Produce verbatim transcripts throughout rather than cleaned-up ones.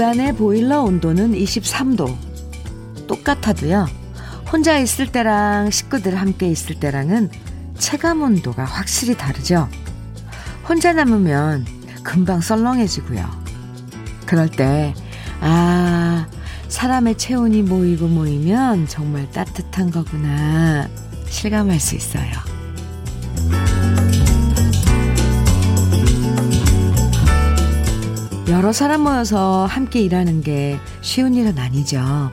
집안의 보일러 온도는 이십삼 도. 똑같아도요, 혼자 있을 때랑 식구들 함께 있을 때랑은 체감 온도가 확실히 다르죠. 혼자 남으면 금방 썰렁해지고요. 그럴 때, 아, 사람의 체온이 모이고 모이면 정말 따뜻한 거구나 실감할 수 있어요. 여러 사람 모여서 함께 일하는 게 쉬운 일은 아니죠.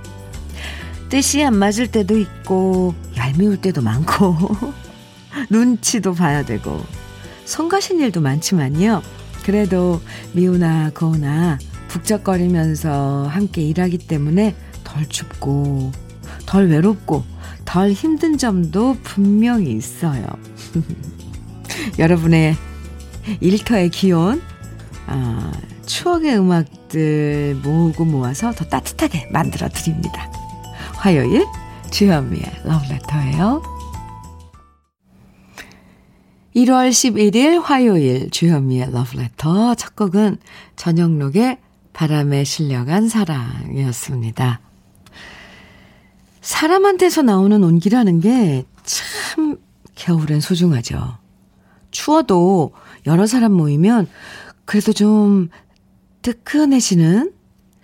뜻이 안 맞을 때도 있고 얄미울 때도 많고 눈치도 봐야 되고 성가신 일도 많지만요. 그래도 미우나 거우나 북적거리면서 함께 일하기 때문에 덜 춥고 덜 외롭고 덜 힘든 점도 분명히 있어요. 여러분의 일터의 기온, 아, 추억의 음악들 모으고 모아서 더 따뜻하게 만들어 드립니다. 화요일 주현미의 Love Letter예요. 일월 십일일 화요일 주현미의 Love Letter 첫 곡은 전영록의 바람에 실려간 사랑이었습니다. 사람한테서 나오는 온기라는 게 참 겨울엔 소중하죠. 추워도 여러 사람 모이면 그래도 좀 뜨끈해지는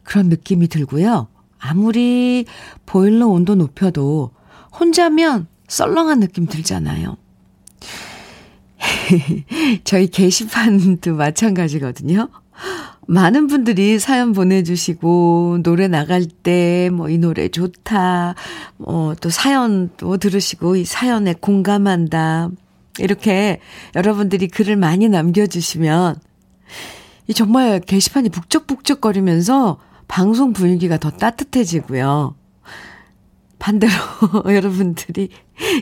그런 느낌이 들고요. 아무리 보일러 온도 높여도 혼자면 썰렁한 느낌 들잖아요. 저희 게시판도 마찬가지거든요. 많은 분들이 사연 보내주시고 노래 나갈 때 뭐 이 노래 좋다, 어, 또 사연도 들으시고 이 사연에 공감한다, 이렇게 여러분들이 글을 많이 남겨주시면 정말 게시판이 북적북적거리면서 방송 분위기가 더 따뜻해지고요. 반대로 여러분들이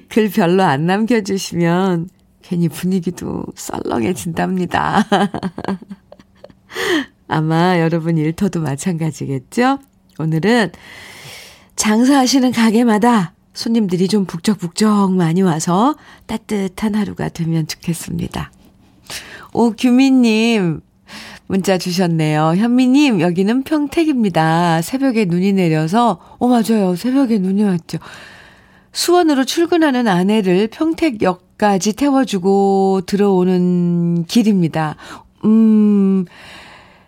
글 별로 안 남겨주시면 괜히 분위기도 썰렁해진답니다. 아마 여러분 일터도 마찬가지겠죠? 오늘은 장사하시는 가게마다 손님들이 좀 북적북적 많이 와서 따뜻한 하루가 되면 좋겠습니다. 오규민님 문자 주셨네요. 현미님, 여기는 평택입니다. 새벽에 눈이 내려서, 어, 맞아요. 새벽에 눈이 왔죠. 수원으로 출근하는 아내를 평택역까지 태워주고 들어오는 길입니다. 음,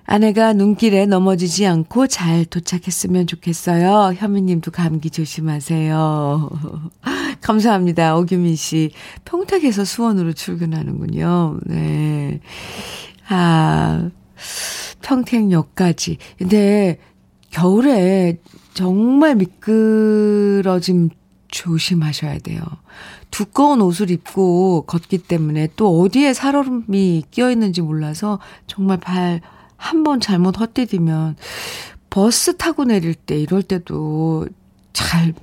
아내가 눈길에 넘어지지 않고 잘 도착했으면 좋겠어요. 현미님도 감기 조심하세요. 감사합니다. 오규민 씨. 평택에서 수원으로 출근하는군요. 네. 아, 평택역까지. 근데 겨울에 정말 미끄러짐 조심하셔야 돼요. 두꺼운 옷을 입고 걷기 때문에 또 어디에 살얼음이 끼어 있는지 몰라서 정말 발 한 번 잘못 헛디디면 버스 타고 내릴 때 이럴 때도 잘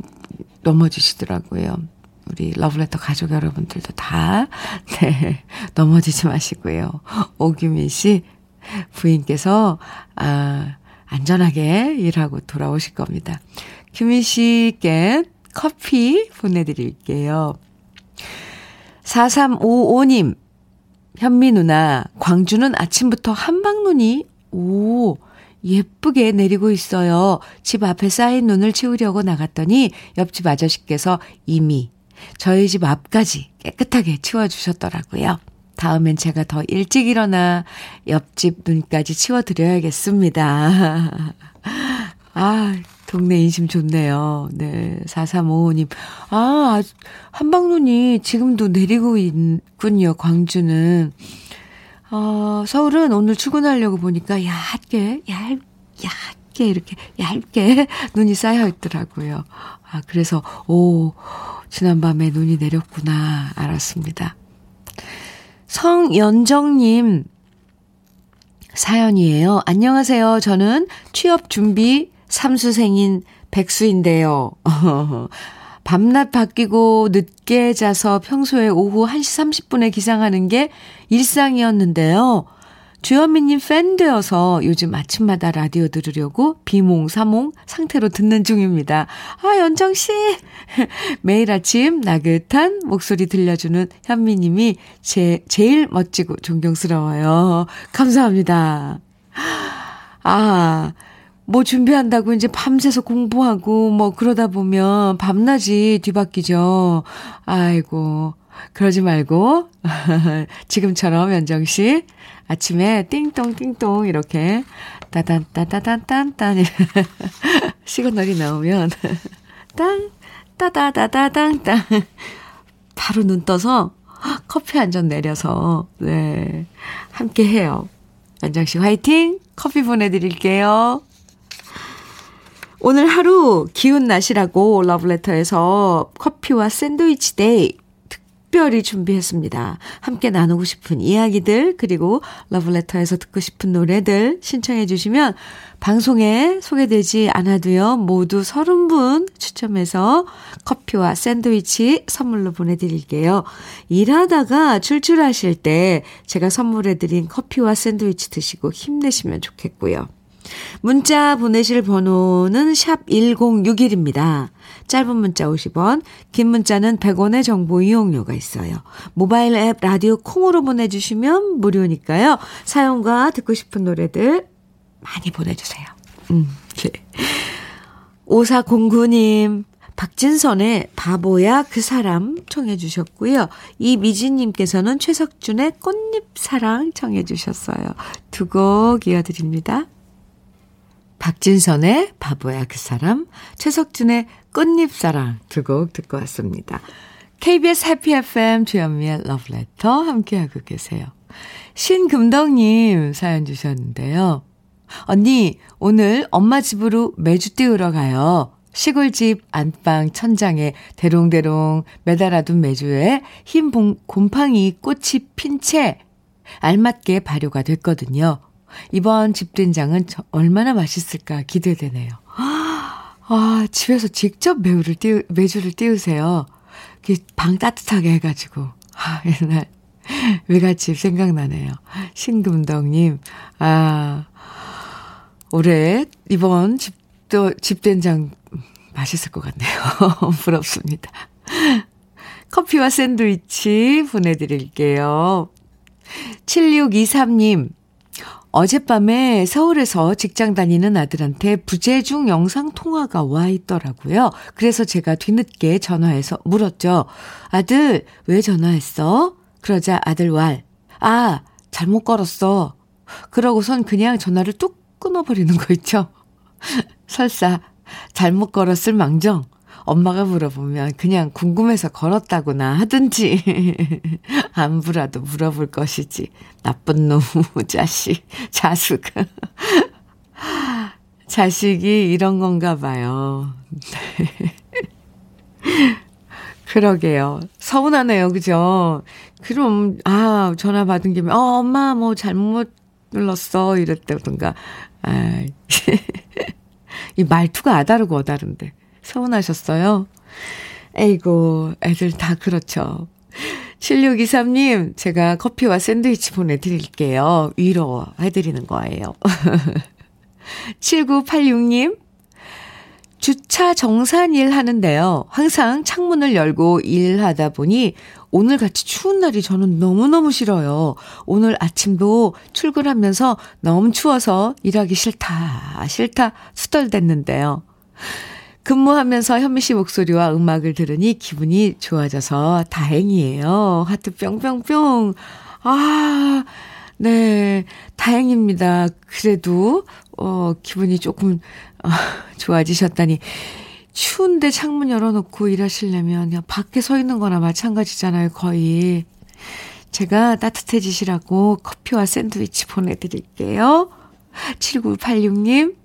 넘어지시더라고요. 우리 러브레터 가족 여러분들도 다, 네, 넘어지지 마시고요. 오규민 씨, 부인께서, 아, 안전하게 일하고 돌아오실 겁니다. 규민 씨께 커피 보내드릴게요. 사삼오오님, 현미 누나, 광주는 아침부터 한방눈이, 오, 예쁘게 내리고 있어요. 집 앞에 쌓인 눈을 치우려고 나갔더니 옆집 아저씨께서 이미 저희 집 앞까지 깨끗하게 치워주셨더라고요. 다음엔 제가 더 일찍 일어나 옆집 눈까지 치워드려야겠습니다. 아, 동네 인심 좋네요. 네, 사삼오오님. 아, 한방눈이 지금도 내리고 있군요, 광주는. 어, 서울은 오늘 출근하려고 보니까 얇게, 얇, 얇게, 이렇게 얇게 눈이 쌓여 있더라고요. 아, 그래서, 오, 지난밤에 눈이 내렸구나 알았습니다. 성연정님 사연이에요. 안녕하세요. 저는 취업준비 삼수생인 백수인데요. 밤낮 바뀌고 늦게 자서 평소에 오후 한 시 삼십 분에 기상하는 게 일상이었는데요. 주현미님 팬 되어서 요즘 아침마다 라디오 들으려고 비몽사몽 상태로 듣는 중입니다. 아, 연정씨! 매일 아침 나긋한 목소리 들려주는 현미님이 제, 제일 멋지고 존경스러워요. 감사합니다. 아, 뭐 준비한다고 이제 밤새서 공부하고 뭐 그러다 보면 밤낮이 뒤바뀌죠. 아이고, 그러지 말고 지금처럼 연정 씨 아침에 띵동 띵동 이렇게 따단 따단 딴딴 시그널이 나오면 땅 따다다다당 땅 바로 눈 떠서 커피 한 잔 내려서 네 함께 해요. 연정 씨 화이팅! 커피 보내드릴게요. 오늘 하루 기운 나시라고 러브레터에서 커피와 샌드위치 데이 특별히 준비했습니다. 함께 나누고 싶은 이야기들 그리고 러브레터에서 듣고 싶은 노래들 신청해 주시면 방송에 소개되지 않아도요. 모두 서른 분 추첨해서 커피와 샌드위치 선물로 보내드릴게요. 일하다가 출출하실 때 제가 선물해드린 커피와 샌드위치 드시고 힘내시면 좋겠고요. 문자 보내실 번호는 샵 일공육일입니다. 짧은 문자 오십 원, 긴 문자는 백 원의 정보 이용료가 있어요. 모바일 앱 라디오 콩으로 보내주시면 무료니까요. 사연과 듣고 싶은 노래들 많이 보내주세요. 음, 네. 오사공구 님, 박진선의 바보야 그 사람 청해 주셨고요. 이미진님께서는 최석준의 꽃잎사랑 청해 주셨어요. 두 곡 이어드립니다. 박진선의 바보야 그 사람, 최석준의 꽃잎사랑 두 곡 듣고 왔습니다. 케이비에스 해피 에프엠 주현미의 Love Letter 함께하고 계세요. 신금덕님 사연 주셨는데요. 언니 오늘 엄마 집으로 매주 띄우러 가요. 시골집 안방 천장에 대롱대롱 매달아둔 매주에 흰 봉, 곰팡이 꽃이 핀 채 알맞게 발효가 됐거든요. 이번 집된장은 얼마나 맛있을까 기대되네요. 아, 집에서 직접 매우를 띄우, 매주를 띄우세요. 방 따뜻하게 해가지고. 아, 옛날 외갓집 생각나네요. 신금덕님, 아, 올해 이번 집도, 집된장 맛있을 것 같네요. 부럽습니다. 커피와 샌드위치 보내드릴게요. 칠육이삼 님, 어젯밤에 서울에서 직장 다니는 아들한테 부재중 영상통화가 와 있더라고요. 그래서 제가 뒤늦게 전화해서 물었죠. 아들, 왜 전화했어? 그러자 아들 왈, 아, 잘못 걸었어. 그러고선 그냥 전화를 뚝 끊어버리는 거 있죠. 설사, 잘못 걸었을 망정. 엄마가 물어보면 그냥 궁금해서 걸었다구나 하든지 안부라도 물어볼 것이지. 나쁜 놈 자식 자숙 자식이 이런 건가 봐요. 그러게요. 서운하네요. 그죠? 그럼 아 전화 받은 김에 어, 엄마 뭐 잘못 눌렀어 이랬다던가. 아, 이 말투가 아다르고 어다른데 서운하셨어요? 에이고 애들 다 그렇죠. 칠육이삼 님 제가 커피와 샌드위치 보내드릴게요. 위로해드리는 거예요. 칠구팔육 님 주차 정산일 하는데요. 항상 창문을 열고 일하다 보니 오늘같이 추운 날이 저는 너무너무 싫어요. 오늘 아침도 출근하면서 너무 추워서 일하기 싫다 싫다 수덜댔는데요. 근무하면서 현미 씨 목소리와 음악을 들으니 기분이 좋아져서 다행이에요. 하트 뿅뿅뿅. 아, 네. 다행입니다. 그래도, 어, 기분이 조금, 어, 좋아지셨다니. 추운데 창문 열어놓고 일하시려면 그냥 밖에 서 있는 거나 마찬가지잖아요, 거의. 제가 따뜻해지시라고 커피와 샌드위치 보내드릴게요. 칠구팔육 님.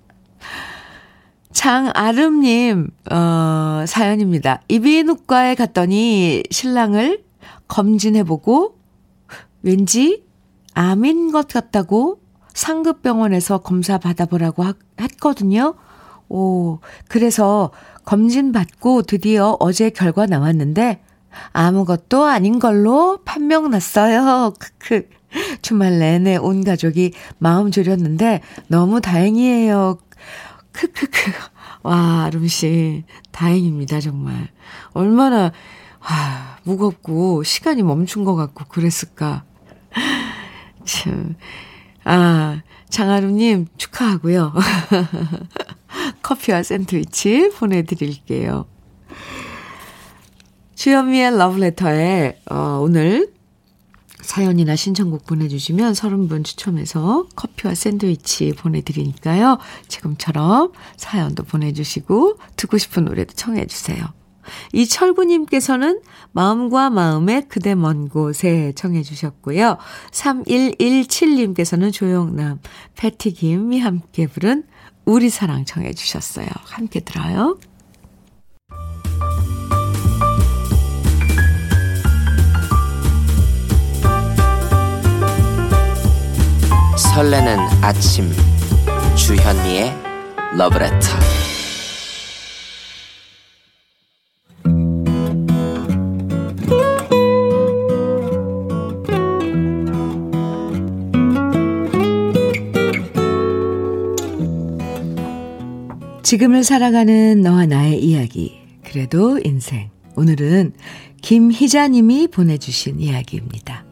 장아름님 어, 사연입니다. 이비인후과에 갔더니 신랑을 검진해보고 왠지 암인 것 같다고 상급 병원에서 검사 받아보라고 하, 했거든요. 오, 그래서 검진 받고 드디어 어제 결과 나왔는데 아무것도 아닌 걸로 판명 났어요. 크크. 주말 내내 온 가족이 마음 졸였는데 너무 다행이에요. 크크크. 와, 아름씨. 다행입니다, 정말. 얼마나, 와, 무겁고, 시간이 멈춘 것 같고, 그랬을까. 참, 아, 장하루님 축하하고요. 커피와 샌드위치 보내드릴게요. 주현미의 러브레터에 어, 오늘 사연이나 신청곡 보내주시면 삼십 분 추첨해서 커피와 샌드위치 보내드리니까요. 지금처럼 사연도 보내주시고 듣고 싶은 노래도 청해주세요. 이철구님께서는 마음과 마음에 그대 먼 곳에 청해 주셨고요. 삼일일칠님께서는 조용남, 패티김이 함께 부른 우리 사랑 청해 주셨어요. 함께 들어요. 설레는 아침 주현미의 러브레터. 지금을 살아가는 너와 나의 이야기, 그래도 인생. 오늘은 김희자님이 보내주신 이야기입니다.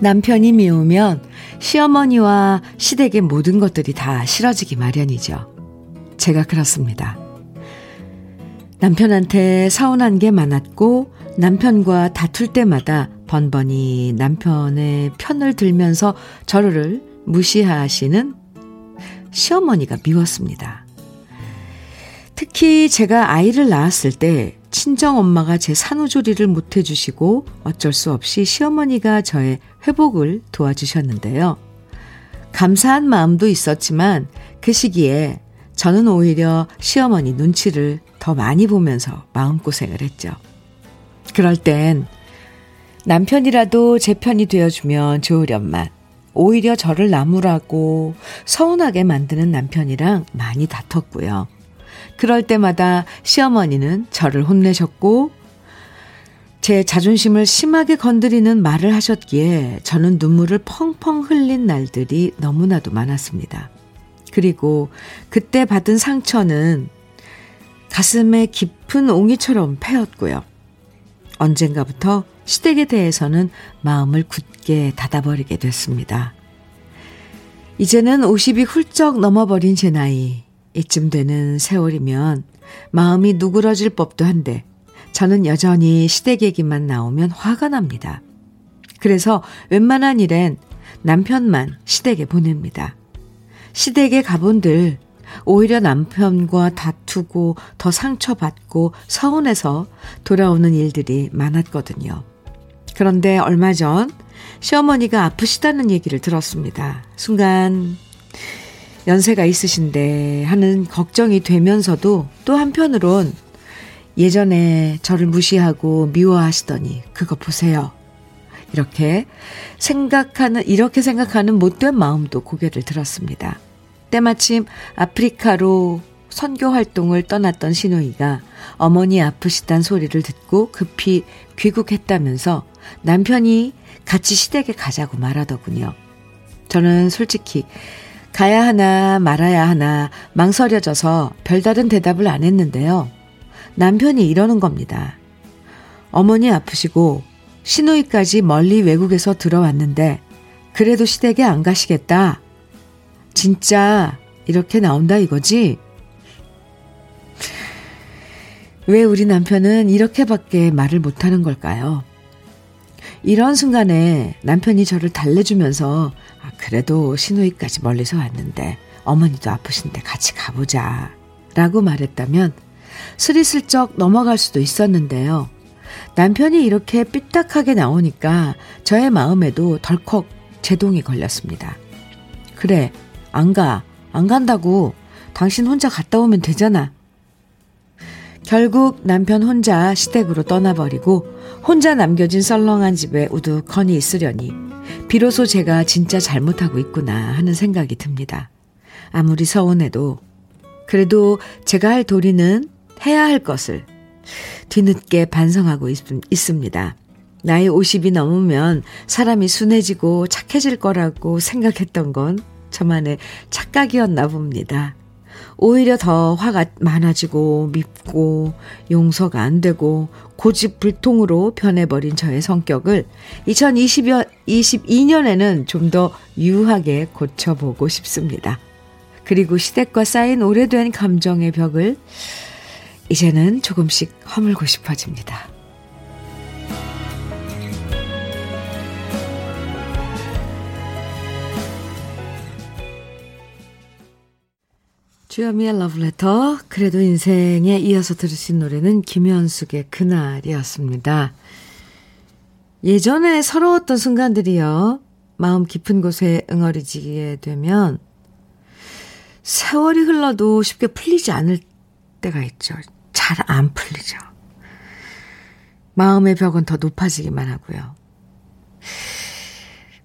남편이 미우면 시어머니와 시댁의 모든 것들이 다 싫어지기 마련이죠. 제가 그렇습니다. 남편한테 서운한 게 많았고 남편과 다툴 때마다 번번이 남편의 편을 들면서 저를 무시하시는 시어머니가 미웠습니다. 특히 제가 아이를 낳았을 때 친정엄마가 제 산후조리를 못해주시고 어쩔 수 없이 시어머니가 저의 회복을 도와주셨는데요. 감사한 마음도 있었지만 그 시기에 저는 오히려 시어머니 눈치를 더 많이 보면서 마음고생을 했죠. 그럴 땐 남편이라도 제 편이 되어주면 좋으련만 오히려 저를 나무라고 서운하게 만드는 남편이랑 많이 다퉜고요. 그럴 때마다 시어머니는 저를 혼내셨고 제 자존심을 심하게 건드리는 말을 하셨기에 저는 눈물을 펑펑 흘린 날들이 너무나도 많았습니다. 그리고 그때 받은 상처는 가슴에 깊은 옹이처럼 패였고요. 언젠가부터 시댁에 대해서는 마음을 굳게 닫아버리게 됐습니다. 이제는 오십이 훌쩍 넘어버린 제 나이, 이쯤 되는 세월이면 마음이 누그러질 법도 한데 저는 여전히 시댁 얘기만 나오면 화가 납니다. 그래서 웬만한 일엔 남편만 시댁에 보냅니다. 시댁에 가본들 오히려 남편과 다투고 더 상처받고 서운해서 돌아오는 일들이 많았거든요. 그런데 얼마 전 시어머니가 아프시다는 얘기를 들었습니다. 순간 연세가 있으신데 하는 걱정이 되면서도 또 한편으론 예전에 저를 무시하고 미워하시더니 그거 보세요. 이렇게 생각하는 이렇게 생각하는 못된 마음도 고개를 들었습니다. 때마침 아프리카로 선교 활동을 떠났던 시누이가 어머니 아프시단 소리를 듣고 급히 귀국했다면서 남편이 같이 시댁에 가자고 말하더군요. 저는 솔직히 가야 하나 말아야 하나 망설여져서 별다른 대답을 안 했는데요. 남편이 이러는 겁니다. 어머니 아프시고 시누이까지 멀리 외국에서 들어왔는데 그래도 시댁에 안 가시겠다. 진짜 이렇게 나온다 이거지? 왜 우리 남편은 이렇게밖에 말을 못하는 걸까요? 이런 순간에 남편이 저를 달래주면서 아, 그래도 시누이까지 멀리서 왔는데 어머니도 아프신데 같이 가보자 라고 말했다면 스리슬쩍 넘어갈 수도 있었는데요. 남편이 이렇게 삐딱하게 나오니까 저의 마음에도 덜컥 제동이 걸렸습니다. 그래 안 가, 안 간다고. 당신 혼자 갔다 오면 되잖아. 결국 남편 혼자 시댁으로 떠나버리고 혼자 남겨진 썰렁한 집에 우두커니 있으려니 비로소 제가 진짜 잘못하고 있구나 하는 생각이 듭니다. 아무리 서운해도 그래도 제가 할 도리는 해야 할 것을 뒤늦게 반성하고 있, 있습니다. 나이 오십이 넘으면 사람이 순해지고 착해질 거라고 생각했던 건 저만의 착각이었나 봅니다. 오히려 더 화가 많아지고 밉고 용서가 안 되고 고집불통으로 변해버린 저의 성격을 이천이십이 년에는 좀 더 유하게 고쳐보고 싶습니다. 그리고 시댁과 쌓인 오래된 감정의 벽을 이제는 조금씩 허물고 싶어집니다. 주현미의 Love Letter, 그래도 인생에 이어서 들으신 노래는 김현숙의 그날이었습니다. 예전에 서러웠던 순간들이요, 마음 깊은 곳에 응어리지게 되면 세월이 흘러도 쉽게 풀리지 않을 때가 있죠. 잘 안 풀리죠. 마음의 벽은 더 높아지기만 하고요.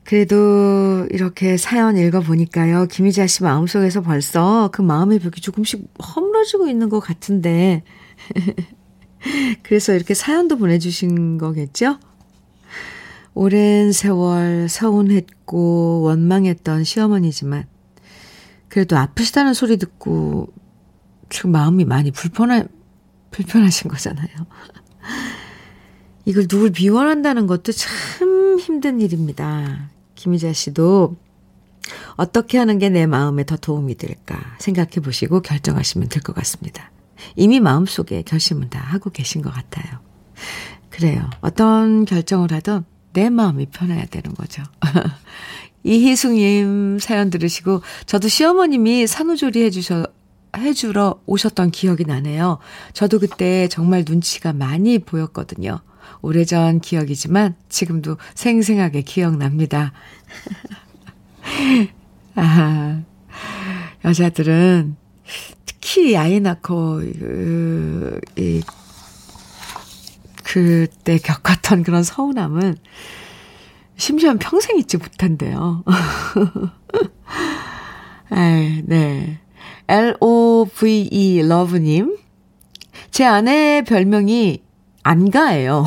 그래도 이렇게 사연 읽어보니까요, 김희자 씨 마음속에서 벌써 그 마음의 벽이 조금씩 허물어지고 있는 것 같은데 그래서 이렇게 사연도 보내주신 거겠죠? 오랜 세월 서운했고 원망했던 시어머니지만 그래도 아프시다는 소리 듣고 지금 마음이 많이 불편하, 불편하신 거잖아요. 이걸 누굴 비원한다는 것도 참 힘든 일입니다. 김희자 씨도 어떻게 하는 게 내 마음에 더 도움이 될까 생각해 보시고 결정하시면 될 것 같습니다. 이미 마음속에 결심은 다 하고 계신 것 같아요. 그래요. 어떤 결정을 하든 내 마음이 편해야 되는 거죠. 이희숙님 사연 들으시고 저도 시어머님이 산후조리 해주셔, 해주러 오셨던 기억이 나네요. 저도 그때 정말 눈치가 많이 보였거든요. 오래전 기억이지만 지금도 생생하게 기억납니다. 아, 여자들은 특히 아이 낳고 그, 이, 그때 겪었던 그런 서운함은 심지어 평생 잊지 못한대요. 에이, 네. 엘 오 브이 이 러브님, 제 아내의 별명이 안가예요.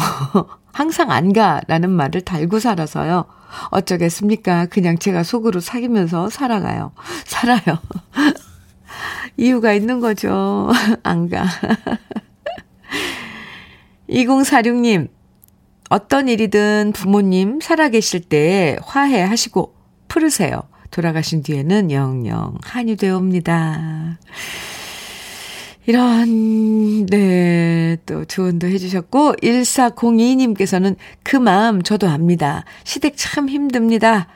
항상 안가라는 말을 달고 살아서요. 어쩌겠습니까? 그냥 제가 속으로 사귀면서 살아가요. 살아요. 이유가 있는 거죠. 안가. 이공사육 님, 어떤 일이든 부모님 살아계실 때 화해하시고 푸르세요. 돌아가신 뒤에는 영영 한이 되옵니다. 이런, 네, 또 조언도 해주셨고, 일사공이 님께서는 그 마음 저도 압니다. 시댁 참 힘듭니다.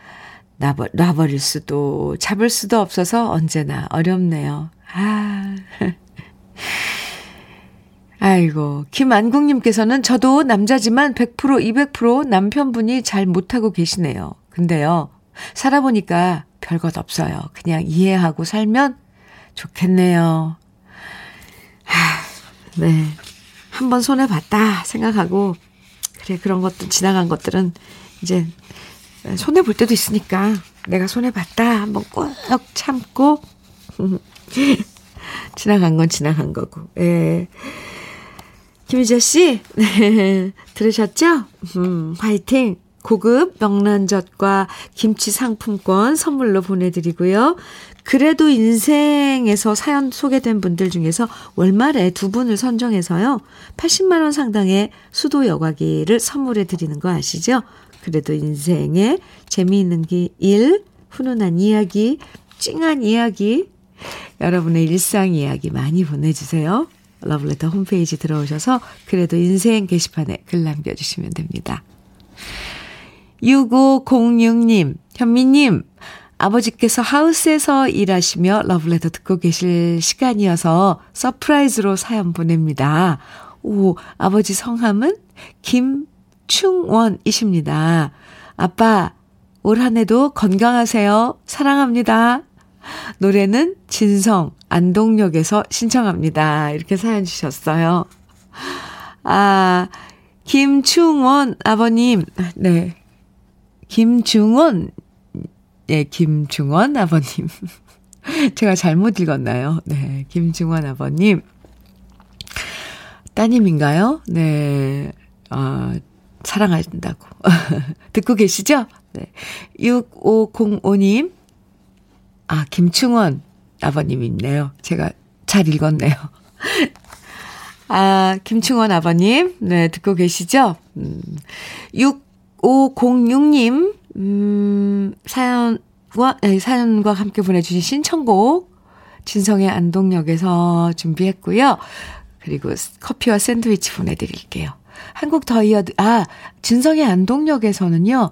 놔버, 놔버릴 수도, 잡을 수도 없어서 언제나 어렵네요. 아. 아이고, 김안국님께서는 저도 남자지만 백 퍼센트 이백 퍼센트 남편분이 잘 못하고 계시네요. 근데요, 살아보니까 별것 없어요. 그냥 이해하고 살면 좋겠네요. 하, 네. 한번 손해봤다 생각하고, 그래, 그런 것들, 지나간 것들은 이제 손해볼 때도 있으니까 내가 손해봤다 한번 꼭 참고, 지나간 건 지나간 거고. 예. 김유자 씨, 네. 들으셨죠? 음, 파이팅! 고급 명란젓과 김치 상품권 선물로 보내드리고요. 그래도 인생에서 사연 소개된 분들 중에서 월말에 두 분을 선정해서요, 팔십만 원 상당의 수도 여과기를 선물해 드리는 거 아시죠? 그래도 인생에 재미있는 게 일, 훈훈한 이야기, 찡한 이야기, 여러분의 일상 이야기 많이 보내주세요. 러브레터 홈페이지 들어오셔서 그래도 인생 게시판에 글 남겨주시면 됩니다. 육오공육 님, 현미님, 아버지께서 하우스에서 일하시며 러브레터 듣고 계실 시간이어서 서프라이즈로 사연 보냅니다. 오, 아버지 성함은 김충원이십니다. 아빠, 올 한 해도 건강하세요. 사랑합니다. 노래는 진성, 안동역에서 신청합니다. 이렇게 사연 주셨어요. 아, 김충원 아버님, 네. 김중원, 예, 김중원 아버님. 제가 잘못 읽었나요? 네, 김중원 아버님. 따님인가요? 네, 어, 사랑한다고. 듣고 계시죠? 네. 육오공오 님. 아, 김충원 아버님이네요. 제가 잘 읽었네요. 아, 김충원 아버님, 네, 듣고 계시죠? 음, 육오공육 님, 음, 사연과, 네, 사연과 함께 보내주신 신청곡, 진성의 안동역에서 준비했고요. 그리고 커피와 샌드위치 보내드릴게요. 한 곡 더 이어, 아, 진성의 안동역에서는요,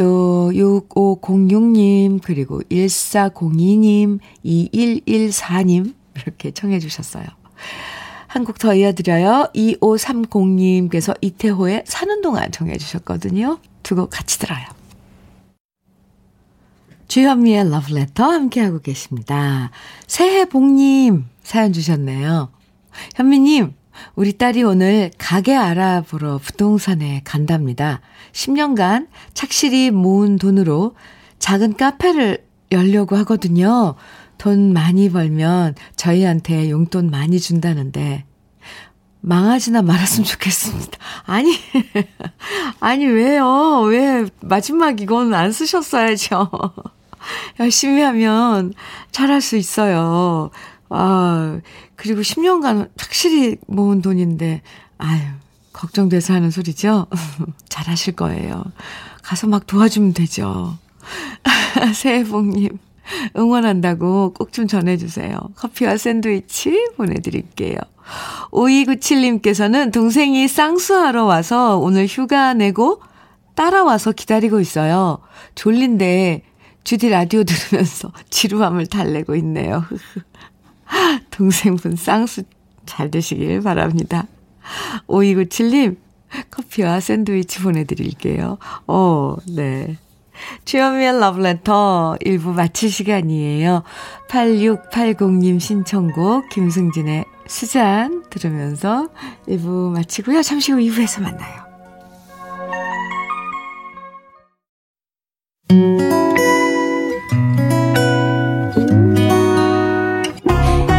요, 육오공육 님, 그리고 일사공이 님, 이일일사 님, 이렇게 청해주셨어요. 한 곡 더 이어드려요. 이오삼공 님께서 이태호의 사는 동안 청해주셨거든요. 두 곡 같이 들어요. 주현미의 Love Letter 함께하고 계십니다. 새해 복님 사연 주셨네요. 현미님, 우리 딸이 오늘 가게 알아보러 부동산에 간답니다. 십 년간 착실히 모은 돈으로 작은 카페를 열려고 하거든요. 돈 많이 벌면 저희한테 용돈 많이 준다는데 망하지나 말았으면 좋겠습니다. 아니, 아니 왜요? 왜 마지막 이건 안 쓰셨어야죠. 열심히 하면 잘할 수 있어요. 아, 그리고 십 년간 확실히 모은 돈인데, 아유, 걱정돼서 하는 소리죠? 잘하실 거예요. 가서 막 도와주면 되죠. 새해 복님, 응원한다고 꼭 좀 전해주세요. 커피와 샌드위치 보내드릴게요. 오이구칠 님께서는 동생이 쌍수하러 와서 오늘 휴가 내고 따라와서 기다리고 있어요. 졸린데 주디 라디오 들으면서 지루함을 달래고 있네요. 동생분 쌍수 잘 되시길 바랍니다. 오이구칠 님, 커피와 샌드위치 보내드릴게요. 오, 네. 주현미의 러브레터 일 부 마칠 시간이에요. 팔육팔공 님 신청곡 김승진의 수잔 들으면서 일 부 마치고요. 잠시 후 이 부에서 만나요.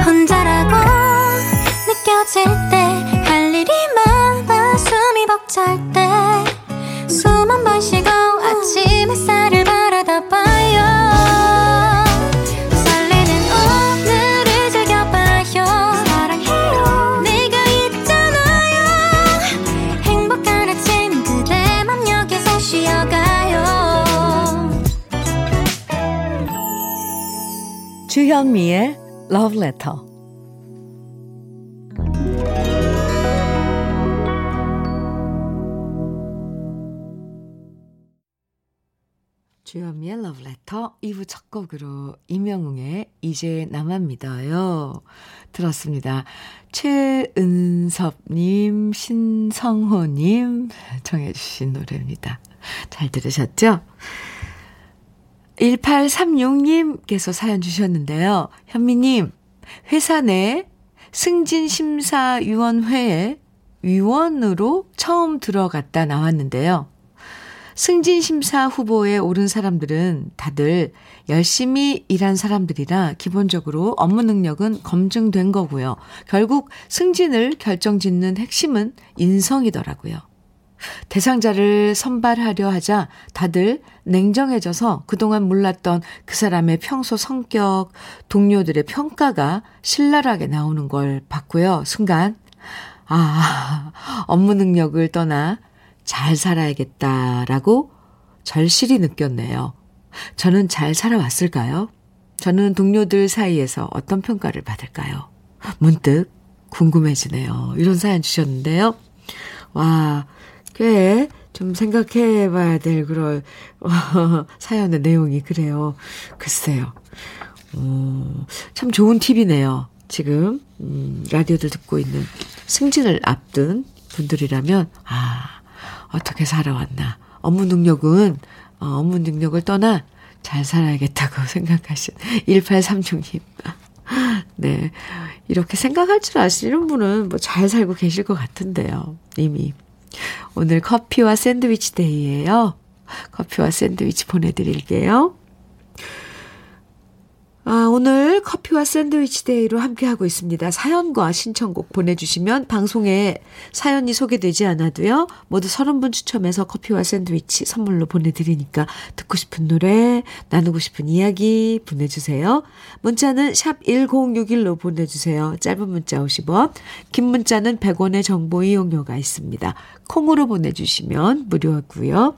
혼자라고 느껴질 때 할 일이 많아 숨이 벅찰 때 숨 한 번 쉬고 아침 햇살을 바라다 봐요. 설레는 오늘을 즐겨봐요. 사랑해요. 내가 있잖아요. 행복한 아침 그대 맘 여기서 쉬어가요. 주현미의 Love Letter. 주현미의 러브레터 이 부 첫 곡으로 임영웅의 이제 나만 믿어요 들었습니다. 최은섭님, 신성호님 청해 주신 노래입니다. 잘 들으셨죠? 일팔삼육 님께서 사연 주셨는데요. 현미님, 회사 내 승진심사위원회에 위원으로 처음 들어갔다 나왔는데요. 승진심사 후보에 오른 사람들은 다들 열심히 일한 사람들이라 기본적으로 업무 능력은 검증된 거고요. 결국 승진을 결정짓는 핵심은 인성이더라고요. 대상자를 선발하려 하자 다들 냉정해져서 그동안 몰랐던 그 사람의 평소 성격, 동료들의 평가가 신랄하게 나오는 걸 봤고요. 순간, 아, 업무 능력을 떠나 잘 살아야겠다라고 절실히 느꼈네요. 저는 잘 살아왔을까요? 저는 동료들 사이에서 어떤 평가를 받을까요? 문득 궁금해지네요. 이런 사연 주셨는데요. 와, 꽤 좀 생각해봐야 될 그런 어, 사연의 내용이 그래요. 글쎄요. 어, 참 좋은 팁이네요. 지금 음, 라디오를 듣고 있는 승진을 앞둔 분들이라면 아, 어떻게 살아왔나. 업무 능력은, 어, 업무 능력을 떠나 잘 살아야겠다고 생각하신 일팔삼육 님. 네. 이렇게 생각할 줄 아시는 분은 뭐 잘 살고 계실 것 같은데요. 이미. 오늘 커피와 샌드위치 데이예요. 커피와 샌드위치 보내드릴게요. 아, 오늘 커피와 샌드위치 데이로 함께하고 있습니다. 사연과 신청곡 보내주시면 방송에 사연이 소개되지 않아도요. 모두 서른 분 추첨해서 커피와 샌드위치 선물로 보내드리니까 듣고 싶은 노래, 나누고 싶은 이야기 보내주세요. 문자는 샵 일공육일로 보내주세요. 짧은 문자 오십 원, 긴 문자는 백 원의 정보 이용료가 있습니다. 콩으로 보내주시면 무료하고요.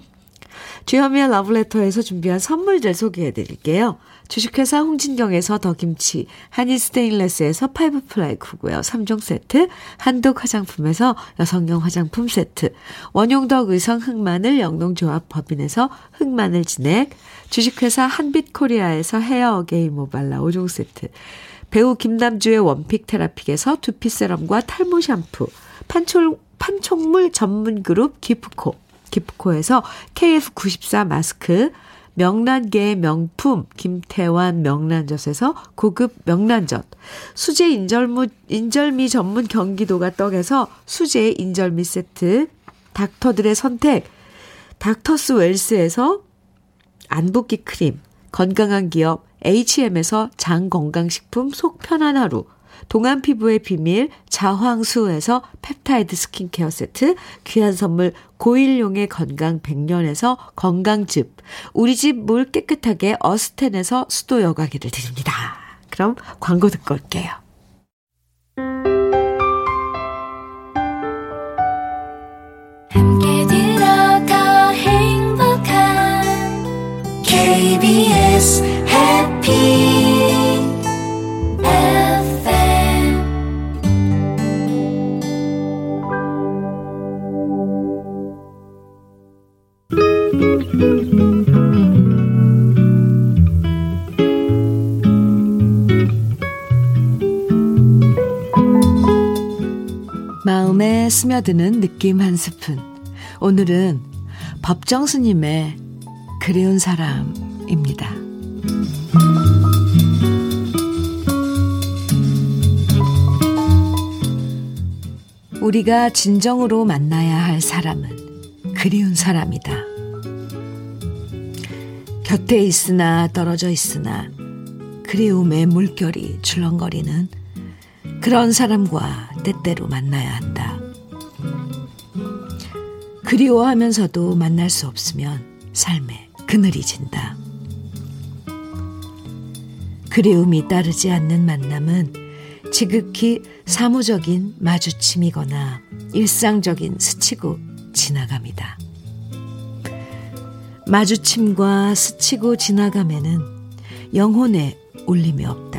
주현미의 러브레터에서 준비한 선물들 소개해드릴게요. 주식회사 홍진경에서 더김치, 한일 스테인레스에서 파이브플라이 구고요 삼 종 세트, 한독 화장품에서 여성용 화장품 세트, 원용덕 의성 흑마늘 영농조합 법인에서 흑마늘 진액, 주식회사 한빛코리아에서 헤어 어게인 모발라 오 종 세트, 배우 김남주의 원픽 테라픽에서 두피 세럼과 탈모 샴푸, 판촉, 판촉물 전문 그룹 기프코, 기프코에서 케이에프 구십사 마스크, 명란계의 명품 김태환 명란젓에서 고급 명란젓, 수제 인절미, 인절미 전문 경기도가 떡에서 수제 인절미 세트, 닥터들의 선택 닥터스 웰스에서 안붓기 크림, 건강한 기업 에이치엠에서 장건강식품 속 편한 하루, 동안 피부의 비밀 자황수에서 펩타이드 스킨케어 세트, 귀한 선물 고일용의 건강 백년에서 건강즙, 우리 집 물 깨끗하게 어스텐에서 수도 여과기를 드립니다. 그럼 광고 듣고 올게요. 함께 들어가 행복한 케이비에스 해피 마음에 스며드는 느낌 한 스푼. 오늘은 법정 스님의 그리운 사람입니다. 우리가 진정으로 만나야 할 사람은 그리운 사람이다. 곁에 있으나 떨어져 있으나 그리움의 물결이 출렁거리는 그런 사람과 때때로 만나야 한다. 그리워하면서도 만날 수 없으면 삶에 그늘이 진다. 그리움이 따르지 않는 만남은 지극히 사무적인 마주침이거나 일상적인 스치고 지나감이다. 마주침과 스치고 지나감에는 영혼의 울림이 없다.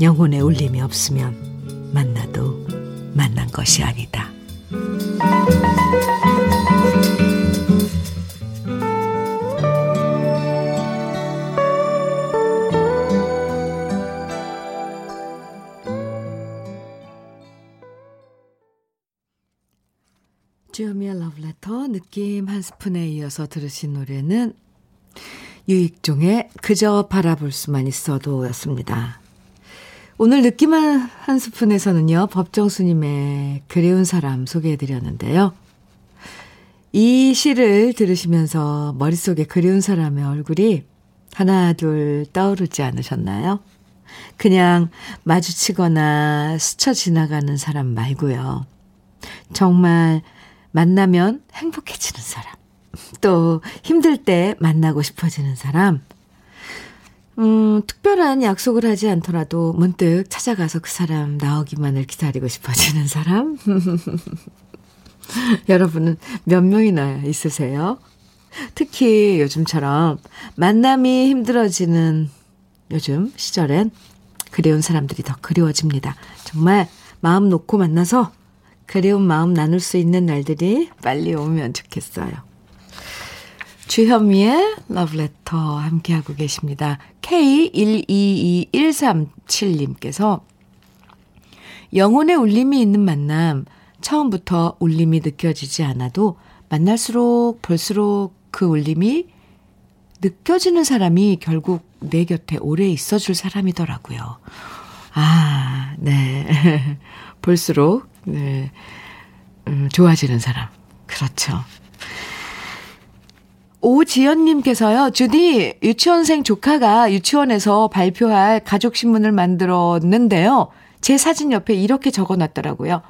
영혼의 울림이 없으면 만나도 만난 것이 아니다. 주현미의 Love Letter 느낌 한 스푼에 이어서 들으신 노래는 유익종의 그저 바라볼 수만 있어도 였습니다. 오늘 느낌 한 스푼에서는요, 법정스님의 그리운 사람 소개해드렸는데요. 이 시를 들으시면서 머릿속에 그리운 사람의 얼굴이 하나 둘 떠오르지 않으셨나요? 그냥 마주치거나 스쳐 지나가는 사람 말고요. 정말 만나면 행복해지는 사람, 또 힘들 때 만나고 싶어지는 사람, 음, 특별한 약속을 하지 않더라도 문득 찾아가서 그 사람 나오기만을 기다리고 싶어지는 사람. 여러분은 몇 명이나 있으세요? 특히 요즘처럼 만남이 힘들어지는 요즘 시절엔 그리운 사람들이 더 그리워집니다. 정말 마음 놓고 만나서 그리운 마음 나눌 수 있는 날들이 빨리 오면 좋겠어요. 주현미의 러브레터 함께하고 계십니다. 케이 일이이일삼칠님께서 영혼의 울림이 있는 만남, 처음부터 울림이 느껴지지 않아도 만날수록 볼수록 그 울림이 느껴지는 사람이 결국 내 곁에 오래 있어줄 사람이더라고요. 아, 네. 볼수록 네, 음, 좋아지는 사람. 그렇죠. 오지연님께서요. 주디, 유치원생 조카가 유치원에서 발표할 가족신문을 만들었는데요. 제 사진 옆에 이렇게 적어놨더라고요.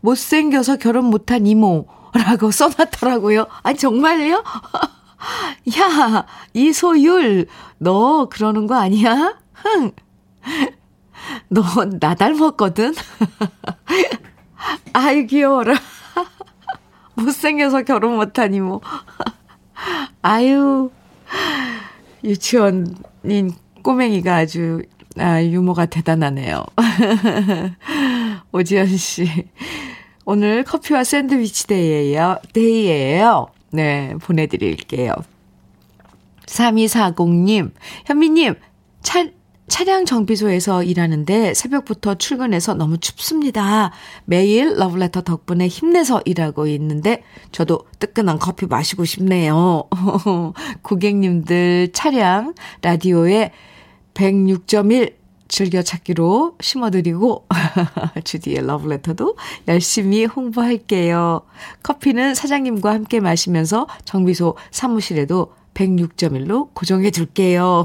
못생겨서 결혼 못한 이모라고 써놨더라고요. 아니 정말요? 야, 이소율, 너 그러는 거 아니야? 흥, 너 나 닮았거든? 아이 귀여워라. 못생겨서 결혼 못한 이모. 아유, 유치원인 꼬맹이가 아주 아, 유머가 대단하네요. 오지연씨, 오늘 커피와 샌드위치 데이예요. 데이예요. 네, 보내드릴게요. 삼이사공님, 현미님, 차, 차량 정비소에서 일하는데 새벽부터 출근해서 너무 춥습니다. 매일 러브레터 덕분에 힘내서 일하고 있는데 저도 뜨끈한 커피 마시고 싶네요. 고객님들 차량 라디오에 백육 점 일 즐겨찾기로 심어드리고 주디의 러브레터도 열심히 홍보할게요. 커피는 사장님과 함께 마시면서 정비소 사무실에도 백육 점 일로 고정해줄게요.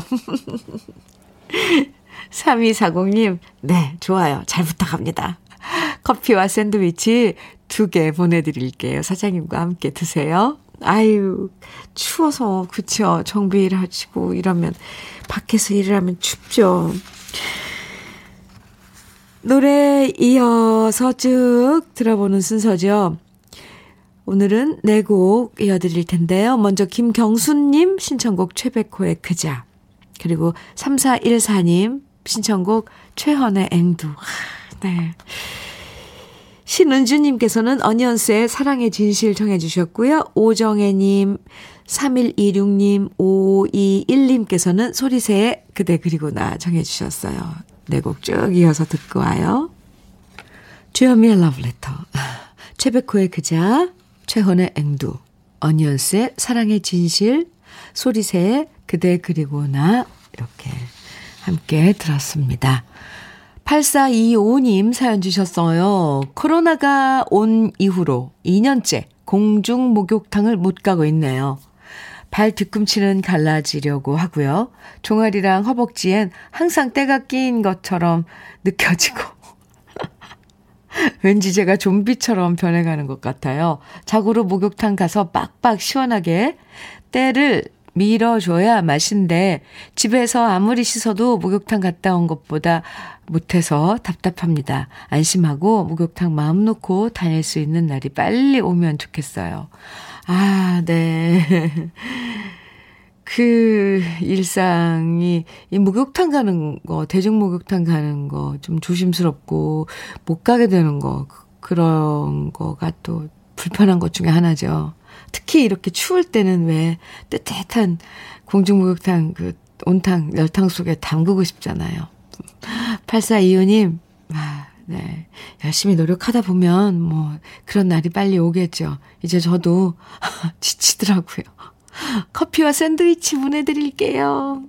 삼이사공님, 네, 좋아요. 잘 부탁합니다. 커피와 샌드위치 두 개 보내드릴게요. 사장님과 함께 드세요. 아유, 추워서, 그쵸. 정비 일 하시고 이러면, 밖에서 일을 하면 춥죠. 노래 이어서 쭉 들어보는 순서죠. 오늘은 네 곡 이어드릴 텐데요. 먼저 김경순님 신청곡 최백호의 그자. 그리고 삼사일사님 신청곡 최헌의 앵두. 네. 신은주님께서는 어니언스의 사랑의 진실 정해주셨고요. 오정혜님, 삼일이육님, 오이일님께서는 소리새의 그대 그리고 나 정해주셨어요. 네 곡 쭉 이어서 듣고 와요. 주현미의 러브레터, 최백호의 그자, 최헌의 앵두, 어니언스의 사랑의 진실, 소리새의 그대 그리고 나 이렇게 함께 들었습니다. 팔사이오님 사연 주셨어요. 코로나가 온 이후로 이 년째 공중 목욕탕을 못 가고 있네요. 발 뒤꿈치는 갈라지려고 하고요. 종아리랑 허벅지엔 항상 때가 끼인 것처럼 느껴지고 왠지 제가 좀비처럼 변해가는 것 같아요. 자고로 목욕탕 가서 빡빡 시원하게 때를 밀어줘야 맛인데 집에서 아무리 씻어도 목욕탕 갔다 온 것보다 못해서 답답합니다. 안심하고 목욕탕 마음 놓고 다닐 수 있는 날이 빨리 오면 좋겠어요. 아, 네. 그 일상이 이 목욕탕 가는 거, 대중 목욕탕 가는 거 좀 조심스럽고 못 가게 되는 거, 그런 거가 또 불편한 것 중에 하나죠. 특히 이렇게 추울 때는 왜 뜨뜻한 공중목욕탕 그 온탕, 열탕 속에 담그고 싶잖아요. 팔사이오님, 아, 네. 열심히 노력하다 보면 뭐 그런 날이 빨리 오겠죠. 이제 저도 지치더라고요. 커피와 샌드위치 보내드릴게요.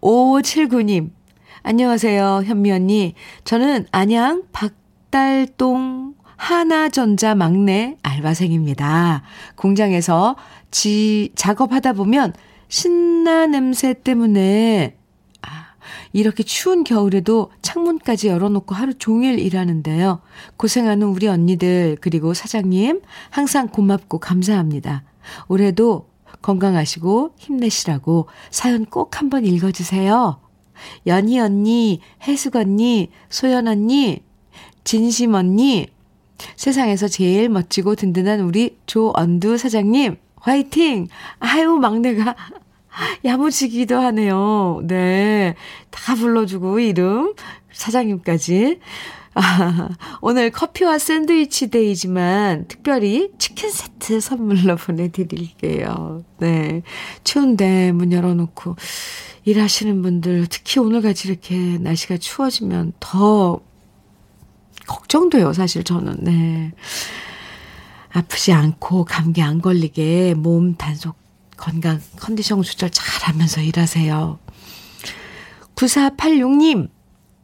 오오칠구님, 안녕하세요, 현미 언니. 저는 안양 박달동 하나전자 막내 알바생입니다. 공장에서 지, 작업하다 보면 신나 냄새 때문에 아, 이렇게 추운 겨울에도 창문까지 열어놓고 하루 종일 일하는데요. 고생하는 우리 언니들 그리고 사장님 항상 고맙고 감사합니다. 올해도 건강하시고 힘내시라고 사연 꼭 한번 읽어주세요. 연희 언니, 혜숙 언니, 소연 언니, 진심 언니, 세상에서 제일 멋지고 든든한 우리 조언두 사장님 화이팅! 아유, 막내가 야무지기도 하네요. 네, 다 불러주고 이름 사장님까지. 아, 오늘 커피와 샌드위치 데이지만 특별히 치킨 세트 선물로 보내드릴게요. 네, 추운데 문 열어놓고 일하시는 분들, 특히 오늘같이 이렇게 날씨가 추워지면 더 걱정돼요, 사실 저는. 네. 아프지 않고 감기 안 걸리게 몸 단속, 건강, 컨디션 조절 잘하면서 일하세요. 구사팔육님,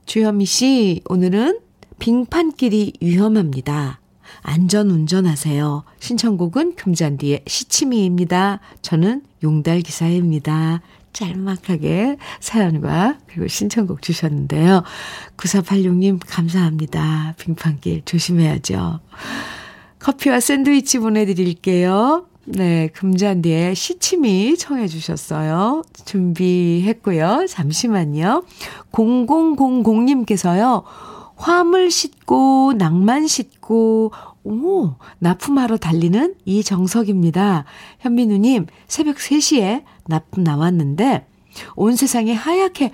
주현미 씨, 오늘은 빙판길이 위험합니다. 안전운전하세요. 신청곡은 금잔디의 시치미입니다. 저는 용달기사입니다. 짤막하게 사연과 그리고 신청곡 주셨는데요. 구사팔육 님 감사합니다. 빙판길 조심해야죠. 커피와 샌드위치 보내드릴게요. 네, 금잔디의 시치미 청해 주셨어요. 준비했고요. 잠시만요. 공공공공 님께서요. 화물 싣고 낭만 싣고 오 납품하러 달리는 이정석입니다. 현민우님 새벽 세 시에 납품 나왔는데 온 세상이 하얗게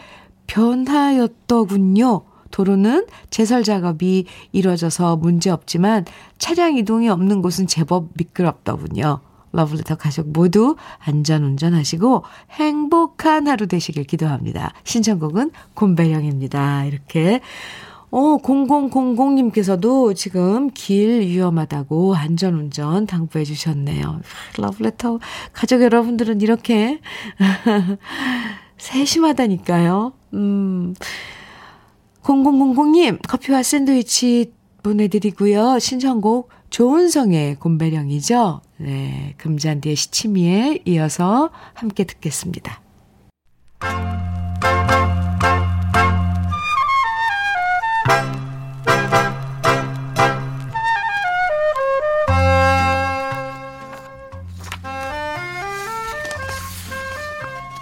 변하였더군요. 도로는 제설 작업이 이뤄져서 문제없지만 차량 이동이 없는 곳은 제법 미끄럽더군요. 러브레터 가족 모두 안전운전하시고 행복한 하루 되시길 기도합니다. 신청곡은 곰배령입니다. 이렇게 오, 공공공공 님께서도 지금 길 위험하다고 안전운전 당부해 주셨네요. 러브레터 가족 여러분들은 이렇게 세심하다니까요. 음, 공공공공 님 커피와 샌드위치 보내드리고요. 신청곡 조은성의 곰배령이죠. 네, 금잔디의 시치미에 이어서 함께 듣겠습니다.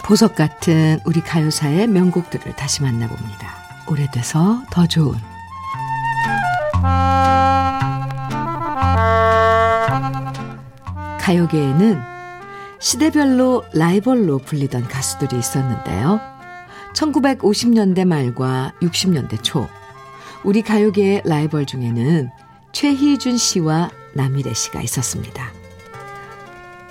보석 같은 우리 가요사의 명곡들을 다시 만나봅니다. 오래돼서 더 좋은. 가요계에는 시대별로 라이벌로 불리던 가수들이 있었는데요. 천구백오십 년대 말과 육십 년대 초 우리 가요계의 라이벌 중에는 최희준 씨와 남희래 씨가 있었습니다.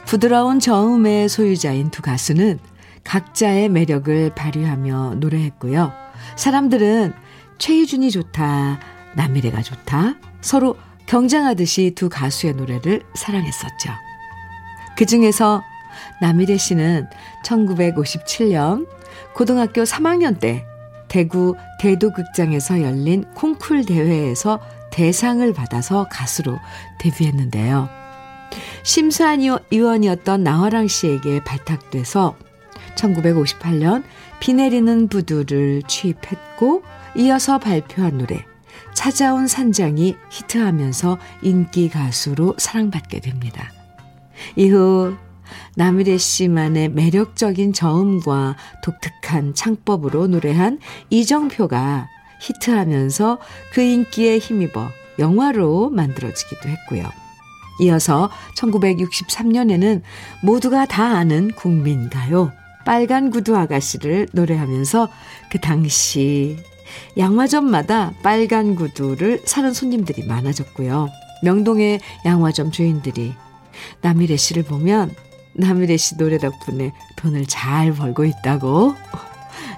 부드러운 저음의 소유자인 두 가수는 각자의 매력을 발휘하며 노래했고요. 사람들은 최희준이 좋다, 남미래가 좋다, 서로 경쟁하듯이 두 가수의 노래를 사랑했었죠. 그중에서 남미래 씨는 천구백오십칠 년 고등학교 삼 학년 때 대구 대도극장에서 열린 콩쿨 대회에서 대상을 받아서 가수로 데뷔했는데요. 심사위원이었던 나화랑 씨에게 발탁돼서 천구백오십팔 년 비 내리는 부두를 취입했고 이어서 발표한 노래 찾아온 산장이 히트하면서 인기 가수로 사랑받게 됩니다. 이후 남희래 씨만의 매력적인 저음과 독특한 창법으로 노래한 이정표가 히트하면서 그 인기에 힘입어 영화로 만들어지기도 했고요. 이어서 천구백육십삼 년에는 모두가 다 아는 국민가요 빨간 구두 아가씨를 노래하면서 그 당시 양화점마다 빨간 구두를 사는 손님들이 많아졌고요. 명동의 양화점 주인들이 남희래 씨를 보면 남희래 씨 노래 덕분에 돈을 잘 벌고 있다고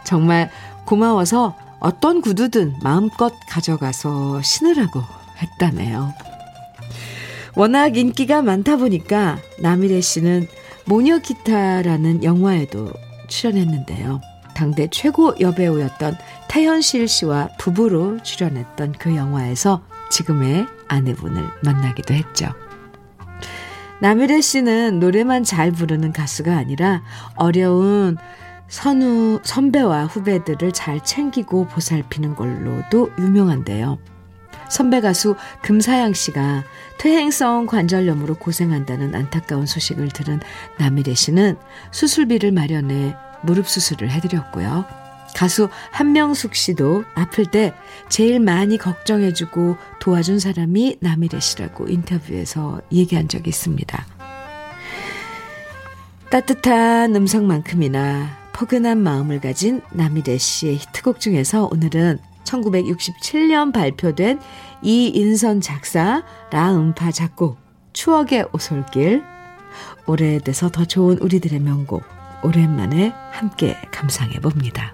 정말 고마워서 어떤 구두든 마음껏 가져가서 신으라고 했다네요. 워낙 인기가 많다 보니까 남희래 씨는 모녀기타라는 영화에도 출연했는데요. 당대 최고 여배우였던 태현실 씨와 부부로 출연했던 그 영화에서 지금의 아내분을 만나기도 했죠. 남희래 씨는 노래만 잘 부르는 가수가 아니라 어려운 선우, 선배와 후배들을 잘 챙기고 보살피는 걸로도 유명한데요. 선배 가수 금사향 씨가 퇴행성 관절염으로 고생한다는 안타까운 소식을 들은 남희래 씨는 수술비를 마련해 무릎 수술을 해드렸고요. 가수 한명숙 씨도 아플 때 제일 많이 걱정해주고 도와준 사람이 남희래 씨라고 인터뷰에서 얘기한 적이 있습니다. 따뜻한 음성만큼이나 포근한 마음을 가진 남희래 씨의 히트곡 중에서 오늘은 천구백육십칠 년 발표된 이인선 작사, 라음파 작곡, 추억의 오솔길, 오래돼서 더 좋은 우리들의 명곡, 오랜만에 함께 감상해 봅니다.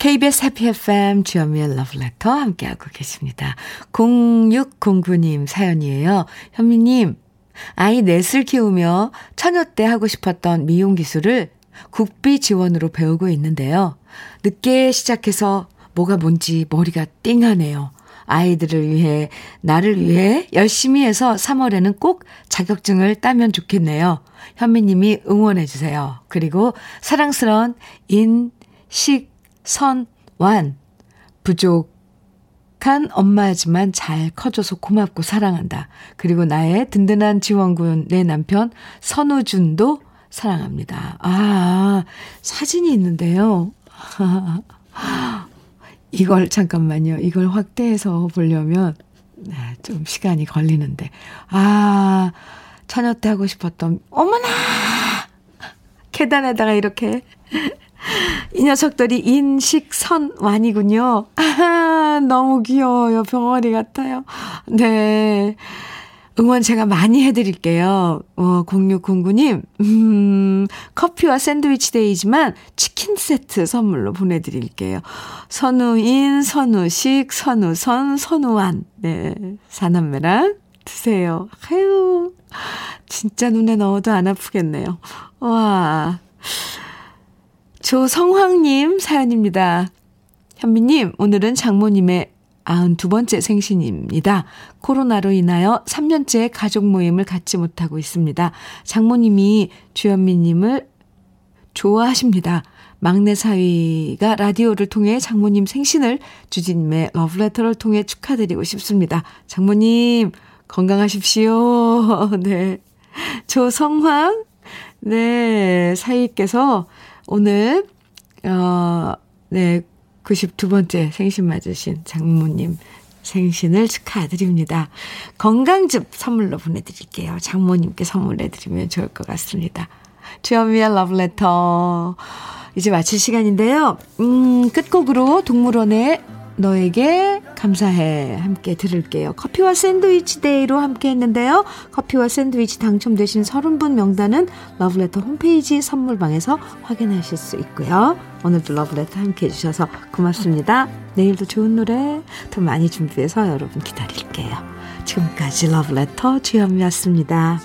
케이비에스 해피 에프엠 주현미의 Love Letter 함께하고 계십니다. 공육공구 님 사연이에요. 현미님 아이 넷을 키우며 처녀 때 하고 싶었던 미용 기술을 국비 지원으로 배우고 있는데요. 늦게 시작해서 뭐가 뭔지 머리가 띵하네요. 아이들을 위해, 나를 위해 열심히 해서 삼월에는 꼭 자격증을 따면 좋겠네요. 현미님이 응원해주세요. 그리고 사랑스러운 인, 식, 선, 완. 부족한 엄마지만 잘 커줘서 고맙고 사랑한다. 그리고 나의 든든한 지원군, 내 남편 선우준도 사랑합니다. 아, 사진이 있는데요. 이걸 잠깐만요. 이걸 확대해서 보려면 좀 시간이 걸리는데. 아, 처녀 때 하고 싶었던, 어머나! 계단에다가 이렇게. 이 녀석들이 인식선완이군요. 아, 너무 귀여워요. 병아리 같아요. 네. 응원 제가 많이 해드릴게요. 어, 공육공구 님, 음, 커피와 샌드위치 데이지만 치킨 세트 선물로 보내드릴게요. 선우인, 선우식, 선우선, 선우안. 네, 사남매랑 드세요. 아유, 진짜 눈에 넣어도 안 아프겠네요. 와, 조성황님 사연입니다. 현미님, 오늘은 장모님의 구십이 번째 생신입니다. 코로나로 인하여 삼 년째 가족 모임을 갖지 못하고 있습니다. 장모님이 주현미님을 좋아하십니다. 막내 사위가 라디오를 통해 장모님 생신을 주진님의 러브레터를 통해 축하드리고 싶습니다. 장모님 건강하십시오. 네, 조성황 네 사위께서 오늘 어, 네 구십이 번째 생신 맞으신 장모님 생신을 축하드립니다. 건강즙 선물로 보내드릴게요. 장모님께 선물해드리면 좋을 것 같습니다. 주현미의 러브레터 이제 마칠 시간인데요. 음, 끝곡으로 동물원의 너에게 감사해 함께 들을게요. 커피와 샌드위치 데이로 함께 했는데요. 커피와 샌드위치 당첨되신 삼십 분 명단은 러브레터 홈페이지 선물방에서 확인하실 수 있고요. 오늘도 러브레터 함께 해주셔서 고맙습니다. 내일도 좋은 노래 더 많이 준비해서 여러분 기다릴게요. 지금까지 러브레터 주현미였습니다.